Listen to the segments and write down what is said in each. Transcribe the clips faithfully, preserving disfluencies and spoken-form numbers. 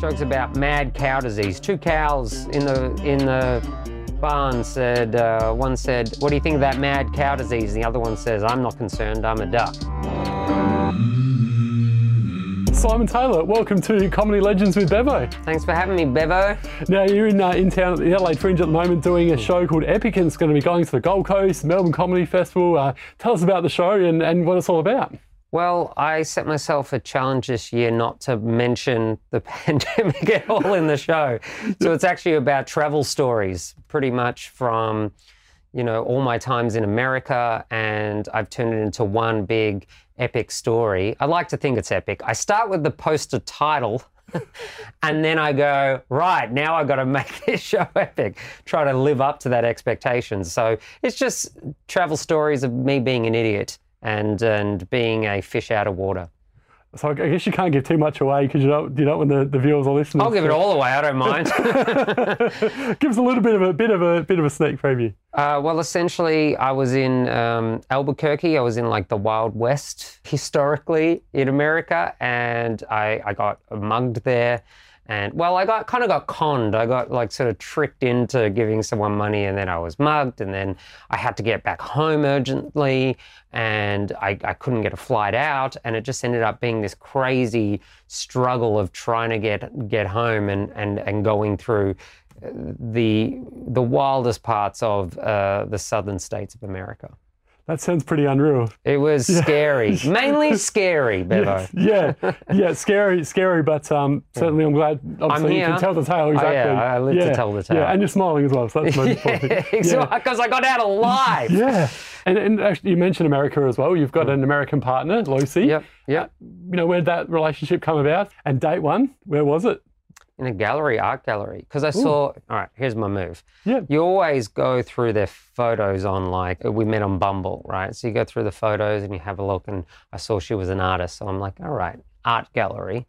Jokes about mad cow disease. Two cows in the in the barn said, uh, one said, what do you think of that mad cow disease? And the other one says, I'm not concerned, I'm a duck. Simon Taylor, welcome to Comedy Legends with Bevo. Thanks for having me, Bevo. Now, you're in, uh, in town at the Adelaide Fringe at the moment doing a show called Epic, and it's going to be going to the Gold Coast, Melbourne Comedy Festival. Uh, tell us about the show and, and what it's all about. Well, I set myself a challenge this year not to mention the pandemic at all in the show. So it's actually about travel stories, pretty much from, you know, all my times in America, and I've turned it into one big epic story. I like to think it's epic. I start with the poster title and then I go, right, now I've got to make this show epic, try to live up to that expectation. So it's just travel stories of me being an idiot. And and being a fish out of water. So I guess you can't give too much away because you don't you don't want the, the viewers or listeners. I'll give it all away. I don't mind. Give us a little bit of a bit of a bit of a sneak preview. Uh, well, essentially, I was in um, Albuquerque. I was in like the Wild West historically in America, and I I got mugged there. And, well, I got kind of got conned. I got, like, sort of tricked into giving someone money, and then I was mugged, and then I had to get back home urgently, and I, I couldn't get a flight out, and it just ended up being this crazy struggle of trying to get get home and, and, and going through the, the wildest parts of uh, the southern states of America. That sounds pretty unreal. It was yeah. scary, mainly scary, Bevo. Yeah, yeah, yeah, scary, scary, but um, certainly I'm glad, obviously, I'm you can tell the tale, exactly. Oh, yeah, I live yeah. to tell the tale. Yeah, and you're smiling as well, so that's my point. Because yeah. I got out alive. yeah, and, and actually you mentioned America as well. You've got an American partner, Lucy. Yep, yep. You know, where'd that relationship come about? And date one, where was it? In a gallery, art gallery, because I saw, Ooh. all right, here's my move. Yeah. You always go through their photos on, like, we met on Bumble, right? So you go through the photos and you have a look, and I saw she was an artist. So I'm like, all right, art gallery.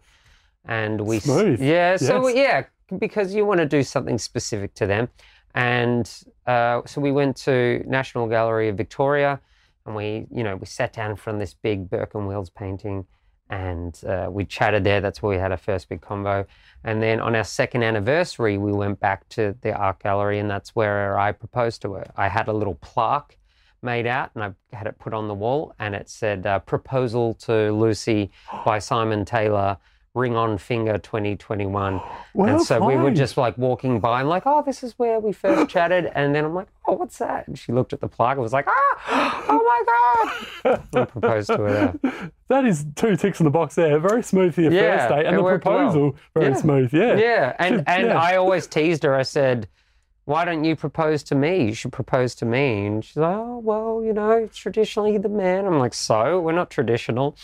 And we- Smooth. Yeah, yes. so yeah, because you want to do something specific to them. And uh, so we went to National Gallery of Victoria, and we, you know, we sat down in front of this big Burke and Wills painting, and uh, we chatted there. That's where we had our first big combo. And then on our second anniversary, we went back to the art gallery, and that's where I proposed to her. I had a little plaque made out, and I had it put on the wall, and it said, uh, Proposal to Lucy by Simon Taylor, Ring on Finger twenty twenty-one. Well, and so fine. we were just like walking by and like, oh, this is where we first chatted. And then I'm like, oh, what's that? And she looked at the plaque and was like, ah, oh my God. I proposed to her there. That is two ticks in the box there. Very smooth for your yeah, first date. And the proposal, well. very yeah. smooth, yeah. Yeah, and, and yeah. I always teased her. I said, why don't you propose to me? You should propose to me. And she's like, oh, well, you know, it's traditionally the man. I'm like, so? We're not traditional.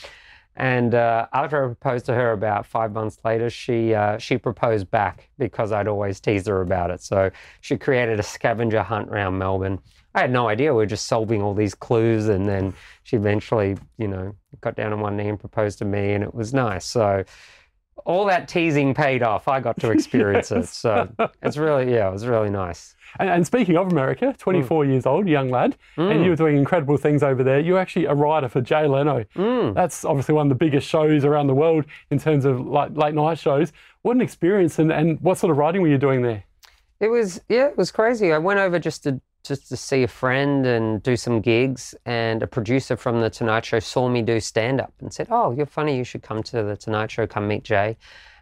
And uh, after I proposed to her about five months later, she uh, she proposed back because I'd always teased her about it. So she created a scavenger hunt around Melbourne. I had no idea. We were just solving all these clues, and then she eventually, you know, got down on one knee and proposed to me, and it was nice. So all that teasing paid off. I got to experience yes. it. So it's really, yeah, it was really nice. And, and speaking of America, twenty-four mm. years old, young lad, mm. and you were doing incredible things over there. You're actually a writer for Jay Leno. Mm. That's obviously one of the biggest shows around the world in terms of like late night shows. What an experience, and, and what sort of writing were you doing there? It was, yeah, it was crazy. I went over just to just to see a friend and do some gigs, and a producer from the Tonight Show saw me do stand-up and said, oh, you're funny, you should come to the Tonight Show, come meet Jay.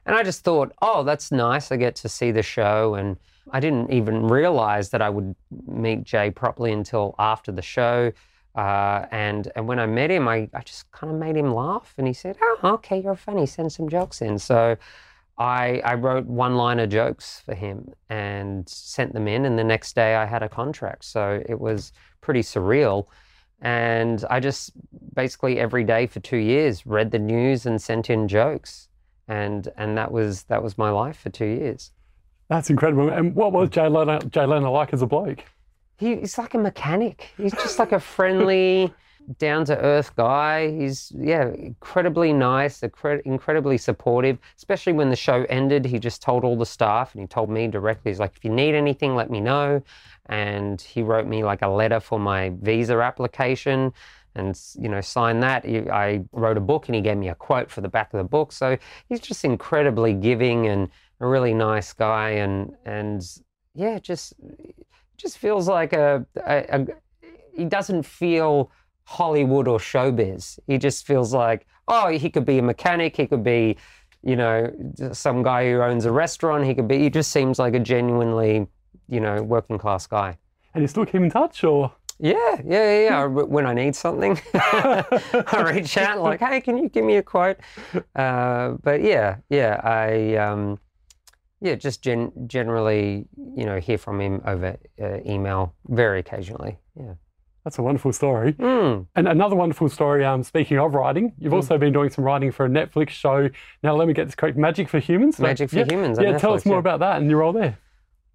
And I just thought, oh, that's nice, I get to see the show. And I didn't even realize that I would meet Jay properly until after the show. Uh, and, and when I met him, I, I just kind of made him laugh. And he said, oh, okay, you're funny, send some jokes in. So I, I wrote one-liner jokes for him and sent them in. And the next day I had a contract. So it was pretty surreal. And I just basically every day for two years read the news and sent in jokes. And, and that was, that was my life for two years. That's incredible. And what was Jay Leno, Jay Leno like as a bloke? He, he's like a mechanic. He's just like a friendly, down-to-earth guy. He's, yeah, incredibly nice, incredibly supportive, especially when the show ended. He just told all the staff, and he told me directly. He's like, if you need anything, let me know. And he wrote me like a letter for my visa application. and, you know, sign that. I wrote a book and he gave me a quote for the back of the book. So he's just incredibly giving and a really nice guy, and and yeah, just just feels like a, a, a he doesn't feel Hollywood or showbiz. He just feels like, oh, he could be a mechanic, he could be, you know, some guy who owns a restaurant, he could be, he just seems like a genuinely, you know, working class guy. And you still keep in touch, or? Yeah, yeah, yeah. I, when I need something, I reach out like, hey, can you give me a quote? Uh, but yeah, yeah, I, um, yeah, just gen generally, you know, hear from him over uh, email very occasionally, yeah. That's a wonderful story. Mm. And another wonderful story, um, speaking of writing, you've mm. also been doing some writing for a Netflix show. Now, let me get this correct, Magic for Humans? Magic for yeah. Humans. Yeah, Netflix, tell us more yeah. about that and your role there.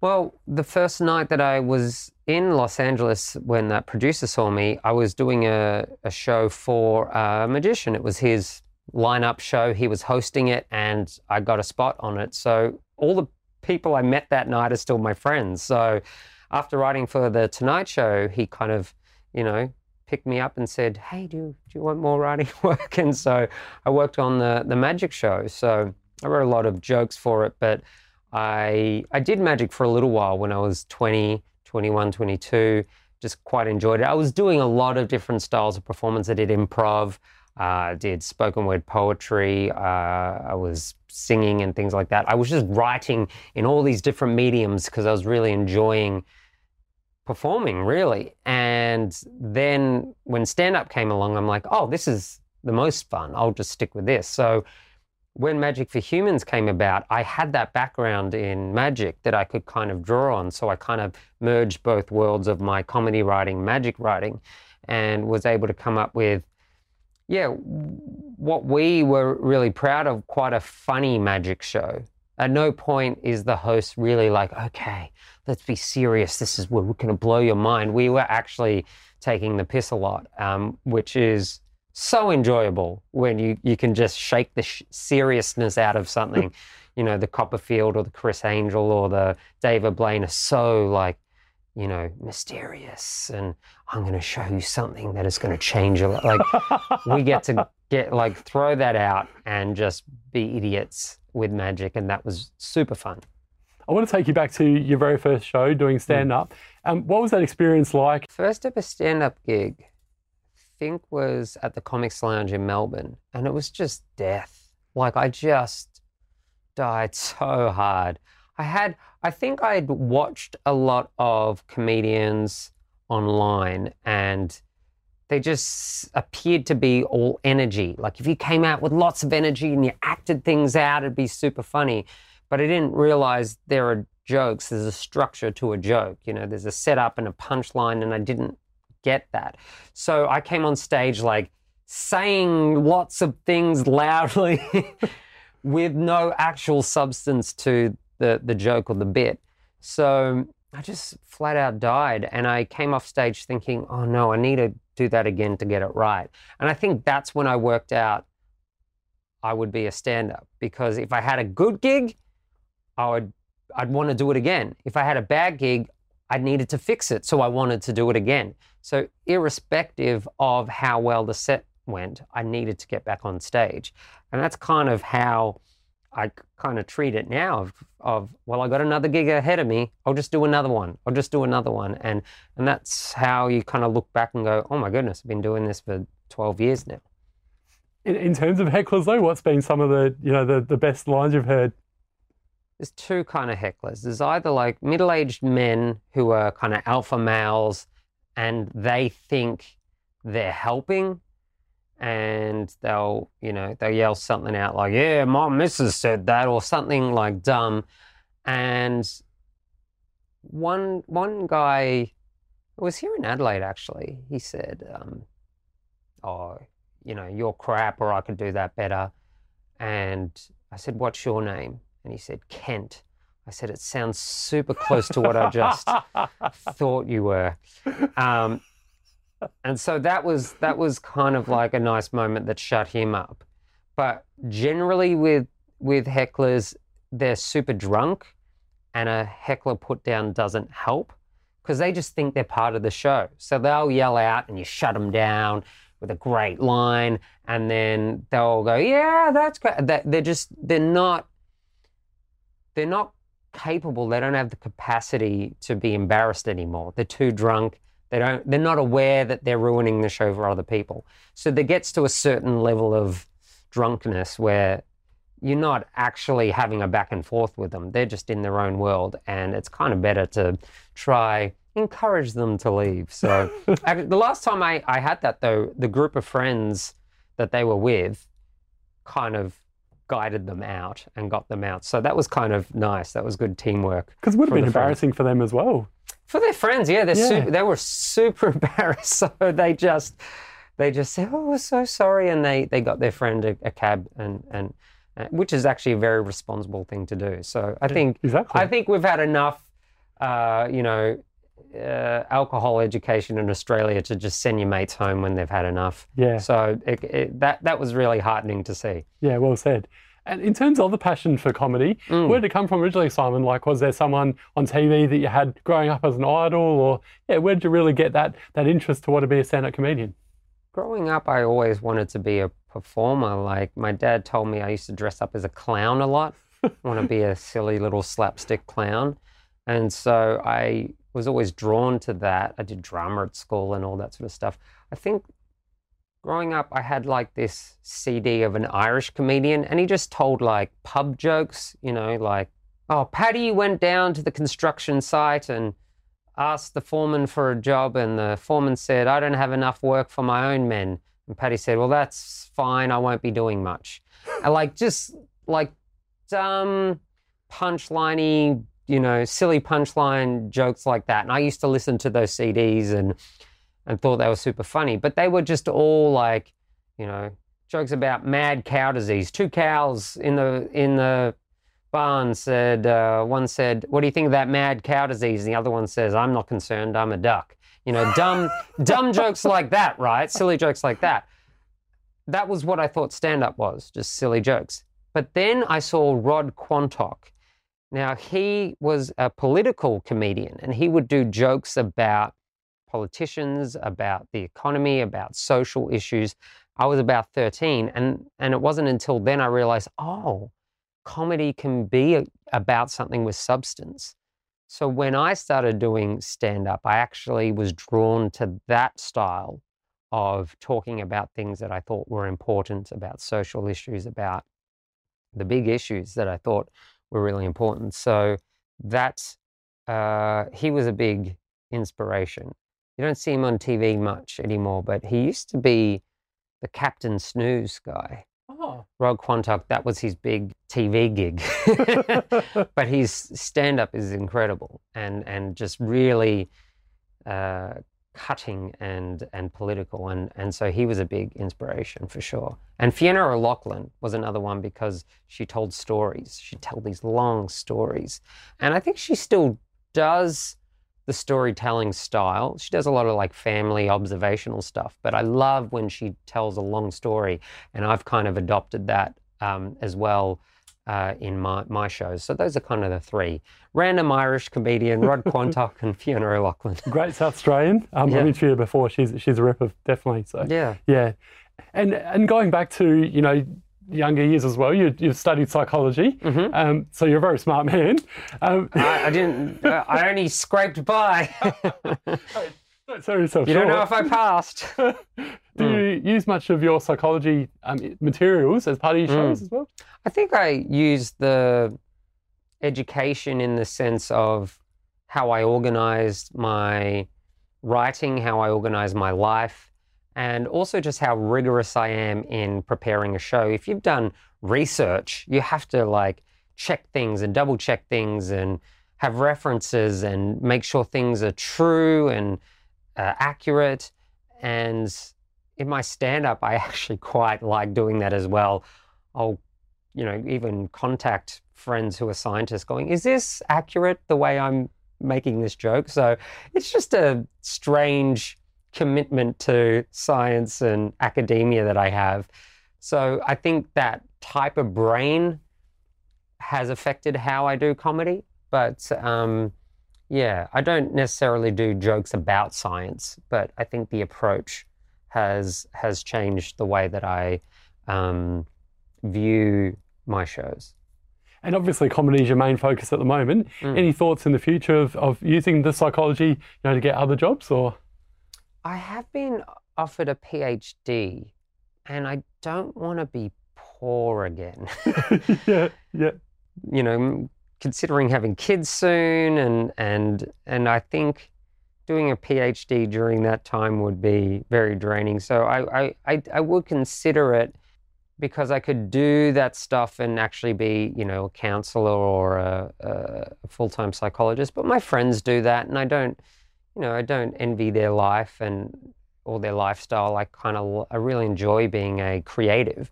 Well, the first night that I was in Los Angeles when that producer saw me, I was doing a, a show for a magician. It was his lineup show. He was hosting it and I got a spot on it. So all the people I met that night are still my friends. So after writing for the Tonight Show, he kind of, you know, picked me up and said, hey, do, do you want more writing work? And so I worked on the, the Magic show. So I wrote a lot of jokes for it, but I, I did Magic for a little while when I was twenty, twenty-one, twenty-two, just quite enjoyed it. I was doing a lot of different styles of performance. I did improv, uh, did spoken word poetry. Uh, I was singing and things like that. I was just writing in all these different mediums because I was really enjoying performing, really. And then when stand-up came along, I'm like, oh, this is the most fun. I'll just stick with this. So when Magic for Humans came about, I had that background in magic that I could kind of draw on. So I kind of merged both worlds of my comedy writing, magic writing, and was able to come up with, yeah, what we were really proud of, quite a funny magic show. At no point is the host really like, okay, let's be serious. This is where we're going to blow your mind. We were actually taking the piss a lot, um, which is so enjoyable when you, you can just shake the sh seriousness out of something. You know, the Copperfield or the Chris Angel or the David Blaine are so like, you know, mysterious and I'm going to show you something that is going to change a lot. Like we get to get like throw that out and just be idiots with magic, and that was super fun. I want to take you back to your very first show doing stand-up. Mm. Um, what was that experience like? First ever stand-up gig, I think, was at the Comics Lounge in Melbourne, and it was just death. Like I just died so hard. I had, I think I'd watched a lot of comedians online and they just appeared to be all energy. Like if you came out with lots of energy and you acted things out, it'd be super funny. But I didn't realize there are jokes, there's a structure to a joke. You know, there's a setup and a punchline, and I didn't get that. So I came on stage like saying lots of things loudly with no actual substance to the, the joke or the bit. So I just flat out died, and I came off stage thinking, oh no, I need to do that again to get it right. And I think that's when I worked out I would be a stand-up, because if I had a good gig, I would, I'd want to do it again. If I had a bad gig, I needed to fix it, so I wanted to do it again. So irrespective of how well the set went, I needed to get back on stage. And that's kind of how I kind of treat it now of, of well, I got another gig ahead of me, I'll just do another one, I'll just do another one. And, and that's how you kind of look back and go, oh my goodness, I've been doing this for twelve years now. In, in terms of hecklers though, what's been some of the, you know, the, the best lines you've heard? There's two kind of hecklers. There's either like middle-aged men who are kind of alpha males and they think they're helping, and they'll, you know, they'll yell something out like, yeah, my missus said that, or something like dumb. And one, one guy, it was here in Adelaide actually, he said, um, oh, you know, you're crap, or I could do that better. And I said, what's your name? And he said, Kent. I said, it sounds super close to what I just thought you were. Um, and so that was, that was kind of like a nice moment that shut him up. But generally with, with hecklers, they're super drunk, and a heckler put down doesn't help because they just think they're part of the show. So they'll yell out and you shut them down, with a great line, and then they'll go, yeah, that's great. They're just, they're not, they're not capable. They don't have the capacity to be embarrassed anymore. They're too drunk. They don't, they're not aware that they're ruining the show for other people. So there gets to a certain level of drunkenness where you're not actually having a back and forth with them. They're just in their own world, and it's kind of better to try encourage them to leave. So the last time I, I had that, though, the group of friends that they were with kind of guided them out and got them out. So that was kind of nice. That was good teamwork. Because it would have been embarrassing for them as well. For their friends, yeah. They're yeah. Super, they were super embarrassed. So they just they just said, oh, we're so sorry. And they, they got their friend a, a cab and... and Uh, which is actually a very responsible thing to do. So I think exactly. I think we've had enough, uh, you know, uh, alcohol education in Australia to just send your mates home when they've had enough. Yeah. So it, it, that that was really heartening to see. Yeah, well said. And in terms of the passion for comedy, mm. where did it come from originally, Simon? Like, was there someone on T V that you had growing up as an idol, or yeah, where did you really get that that interest to want to be a stand-up comedian? Growing up, I always wanted to be a performer. Like, my dad told me I used to dress up as a clown a lot. I want to be a silly little slapstick clown. And so I was always drawn to that. I did drama at school and all that sort of stuff. I think growing up, I had like this C D of an Irish comedian, and he just told like pub jokes, you know, like, oh, Paddy went down to the construction site and asked the foreman for a job, and the foreman said, I don't have enough work for my own men. And Paddy said, well, that's fine, I won't be doing much. And like, just like dumb punchline-y, you know, silly punchline jokes like that. And I used to listen to those C Ds and and thought they were super funny, but they were just all like, you know, jokes about mad cow disease. Two cows in the, in the, Barnes said, uh, one said, what do you think of that mad cow disease? And the other one says, I'm not concerned, I'm a duck. You know, dumb dumb jokes like that, right? Silly jokes like that. That was what I thought stand-up was, just silly jokes. But then I saw Rod Quantock. Now, he was a political comedian, and he would do jokes about politicians, about the economy, about social issues. I was about thirteen, and, and it wasn't until then I realized, oh, comedy can be about something with substance. So when I started doing stand-up, I actually was drawn to that style of talking about things that I thought were important, about social issues, about the big issues that I thought were really important. So that's, uh, he was a big inspiration. You don't see him on T V much anymore, but he used to be the Captain Snooze guy. Oh. Rod Quantock, that was his big T V gig. But his stand-up is incredible and, and just really uh, cutting and, and political. And, and so he was a big inspiration for sure. And Fiona O'Loughlin was another one because she told stories. She'd tell these long stories. And I think she still does the storytelling style. She does a lot of like family observational stuff, but I love when she tells a long story, and I've kind of adopted that um, as well uh, in my, my shows. So those are kind of the three. Random Irish comedian, Rod Quantock and Fiona O'Loughlin. Great South Australian. Um, yeah. I've interviewed her before. She's, she's a ripper, definitely. So yeah. Yeah. And, and going back to, you know, younger years as well. You, you've studied psychology, mm-hmm. um, so you're a very smart man. Um, I, I didn't. Uh, I only scraped by. Don't sell yourself short. You don't know if I passed. Do mm. you use much of your psychology um, materials as part of your shows mm. as well? I think I use the education in the sense of how I organised my writing, how I organised my life, and also just how rigorous I am in preparing a show. If you've done research, you have to like check things and double check things and have references and make sure things are true and uh, accurate. And in my stand-up, I actually quite like doing that as well. I'll, you know, even contact friends who are scientists going, is this accurate the way I'm making this joke? So it's just a strange commitment to science and academia that I have. So I think that type of brain has affected how I do comedy, but um, yeah, I don't necessarily do jokes about science, but I think the approach has has changed the way that I um, view my shows. And obviously comedy is your main focus at the moment. Mm. Any thoughts in the future of, of using the psychology, you know, to get other jobs or? I have been offered a PhD and I don't want to be poor again. yeah, yeah. You know, considering having kids soon and, and, and I think doing a PhD during that time would be very draining. So I, I, I, I would consider it, because I could do that stuff and actually be, you know, a counselor or a, a full-time psychologist. But my friends do that, and I don't, you know, I don't envy their life and or their lifestyle. I kind of, I really enjoy being a creative,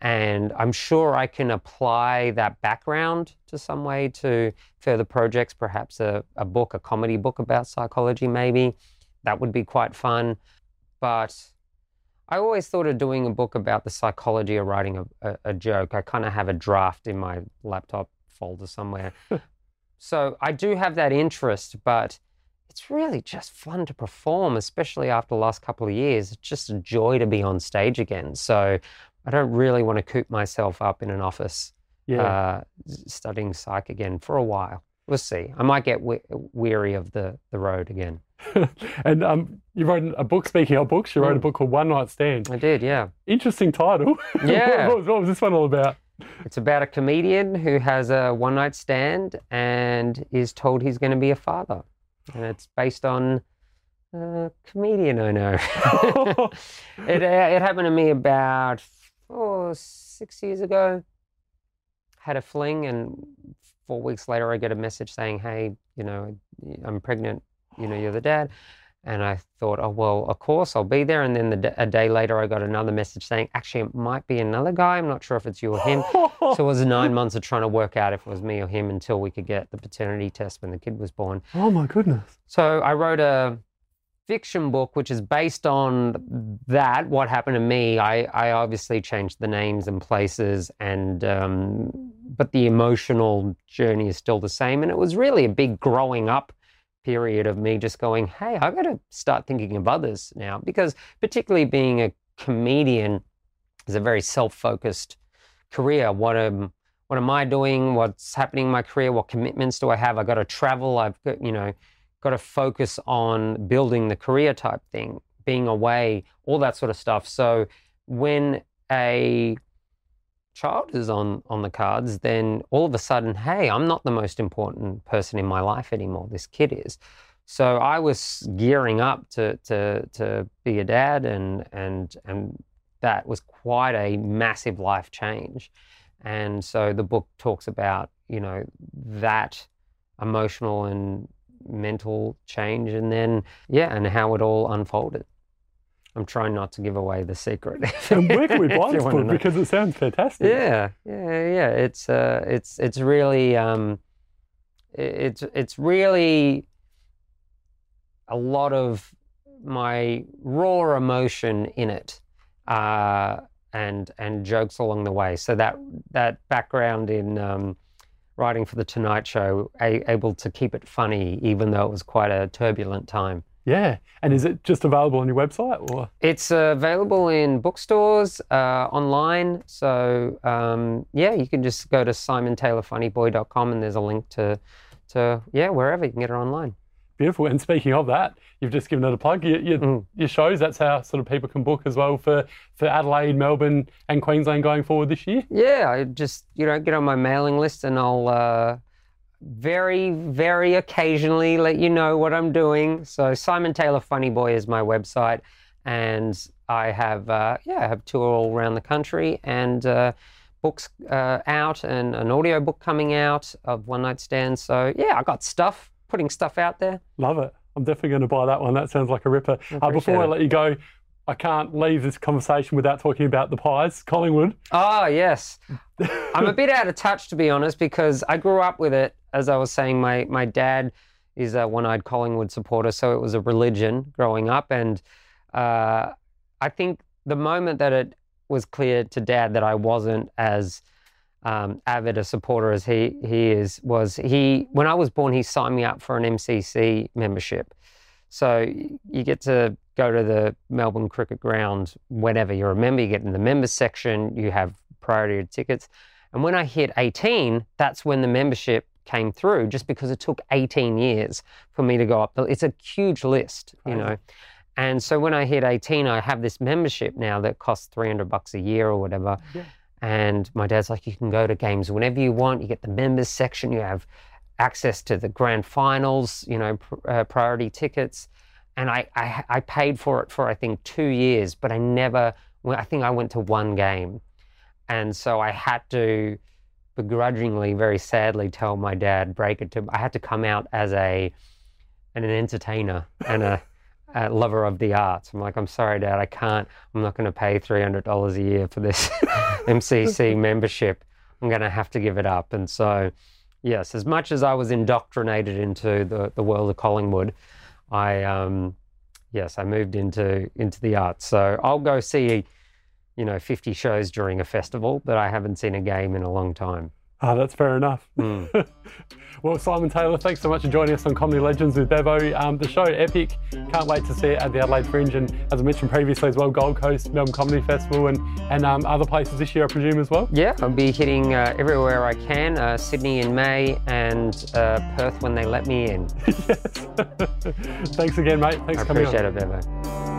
and I'm sure I can apply that background to some way to further projects. Perhaps a, a book, a comedy book about psychology, maybe. That would be quite fun, but. I always thought of doing a book about the psychology of writing a, a, a joke. I kind of have a draft in my laptop folder somewhere. So I do have that interest, but it's really just fun to perform, especially after the last couple of years. It's just a joy to be on stage again. So I don't really want to coop myself up in an office yeah. uh, studying psych again for a while. We'll see. I might get we weary of the, the road again. And um, you wrote a book, speaking of books, you wrote mm. a book called One Night Stand. I did, yeah. Interesting title. Yeah. What was, what was this one all about? It's about a comedian who has a one-night stand and is told he's going to be a father. And it's based on a comedian I know. it, it happened to me about oh, six years ago. Had a fling and four weeks later I get a message saying, hey, you know, I'm pregnant. You know, you're the dad. And I thought, oh, well, of course, I'll be there. And then the, a day later, I got another message saying, actually, it might be another guy. I'm not sure if it's you or him. So it was nine months of trying to work out if it was me or him until we could get the paternity test when the kid was born. Oh, my goodness. So I wrote a fiction book, which is based on that, what happened to me. I, I obviously changed the names and places, and um, but the emotional journey is still the same. And it was really a big growing up period of me just going, hey, I've got to start thinking of others now, because particularly being a comedian is a very self-focused career. What am, what am I doing? What's happening in my career? What commitments do I have? I've got to travel. I've got, you know, got to focus on building the career type thing, being away, all that sort of stuff. So when a child is on, on the cards, then all of a sudden, hey, I'm not the most important person in my life anymore, this kid is. So I was gearing up to to, to be a dad, and, and, and that was quite a massive life change. And so the book talks about, you know, that emotional and mental change, and then, yeah, and how it all unfolded. I'm trying not to give away the secret. And where can we buy this book, because it sounds fantastic. Yeah, yeah, yeah. It's uh, it's it's really um, it's it's really a lot of my raw emotion in it, uh, and and jokes along the way. So that that background in um, writing for the Tonight Show, a, able to keep it funny even though it was quite a turbulent time. Yeah, and is it just available on your website, or? It's uh, available in bookstores, uh, online. So um, yeah, you can just go to simon taylor funny boy dot com and there's a link to, to yeah, wherever you can get it online. Beautiful. And speaking of that, you've just given it a plug. You, you, mm. Your shows, that's how sort of people can book as well for, for Adelaide, Melbourne, and Queensland going forward this year. Yeah, I just you know get on my mailing list and I'll. Uh, very, very occasionally let you know what I'm doing. So Simon Taylor Funny Boy is my website, and I have, uh, yeah, I have tour all around the country, and uh, books uh, out, and an audio book coming out of One Night Stand. So yeah, I got stuff, putting stuff out there. Love it. I'm definitely going to buy that one. That sounds like a ripper. Uh, before I let you go, I can't leave this conversation without talking about the Pies, Collingwood. Oh, yes. I'm a bit out of touch, to be honest, because I grew up with it. As I was saying, my, my dad is a one-eyed Collingwood supporter, so it was a religion growing up. And uh, I think the moment that it was clear to Dad that I wasn't as um, avid a supporter as he, he is, was he, when I was born, he signed me up for an M C C membership. So you get to go to the Melbourne Cricket Ground whenever you're a member. You get in the members section, you have priority tickets. And when I hit eighteen, that's when the membership came through, just because it took eighteen years for me to go up. It's a huge list, you know. And so when I hit eighteen, I have this membership now that costs three hundred bucks a year or whatever. Yeah. And my dad's like, you can go to games whenever you want. You get the members section. You have access to the grand finals, you know, pr uh, priority tickets. And I, I, I paid for it for, I think, two years, but I never, I think I went to one game. And so I had to begrudgingly, very sadly, tell my dad, break it to him. I had to come out as a, an entertainer and a, a lover of the arts. I'm like, I'm sorry, Dad, I can't, I'm not going to pay three hundred dollars a year for this M C C membership. I'm going to have to give it up. And so, yes, as much as I was indoctrinated into the, the world of Collingwood, I, um, yes, I moved into, into the arts. So I'll go see, you know, fifty shows during a festival, but I haven't seen a game in a long time. Ah, that's fair enough. Mm. Well, Simon Taylor, thanks so much for joining us on Comedy Legends with Bevo. Um, the show, Epic, can't wait to see it at the Adelaide Fringe, and as I mentioned previously as well, Gold Coast, Melbourne Comedy Festival, and, and um, other places this year, I presume, as well? Yeah, I'll be hitting uh, everywhere I can, uh, Sydney in May and uh, Perth when they let me in. Yes. Thanks again, mate. Thanks I for coming on. I appreciate it, Bevo.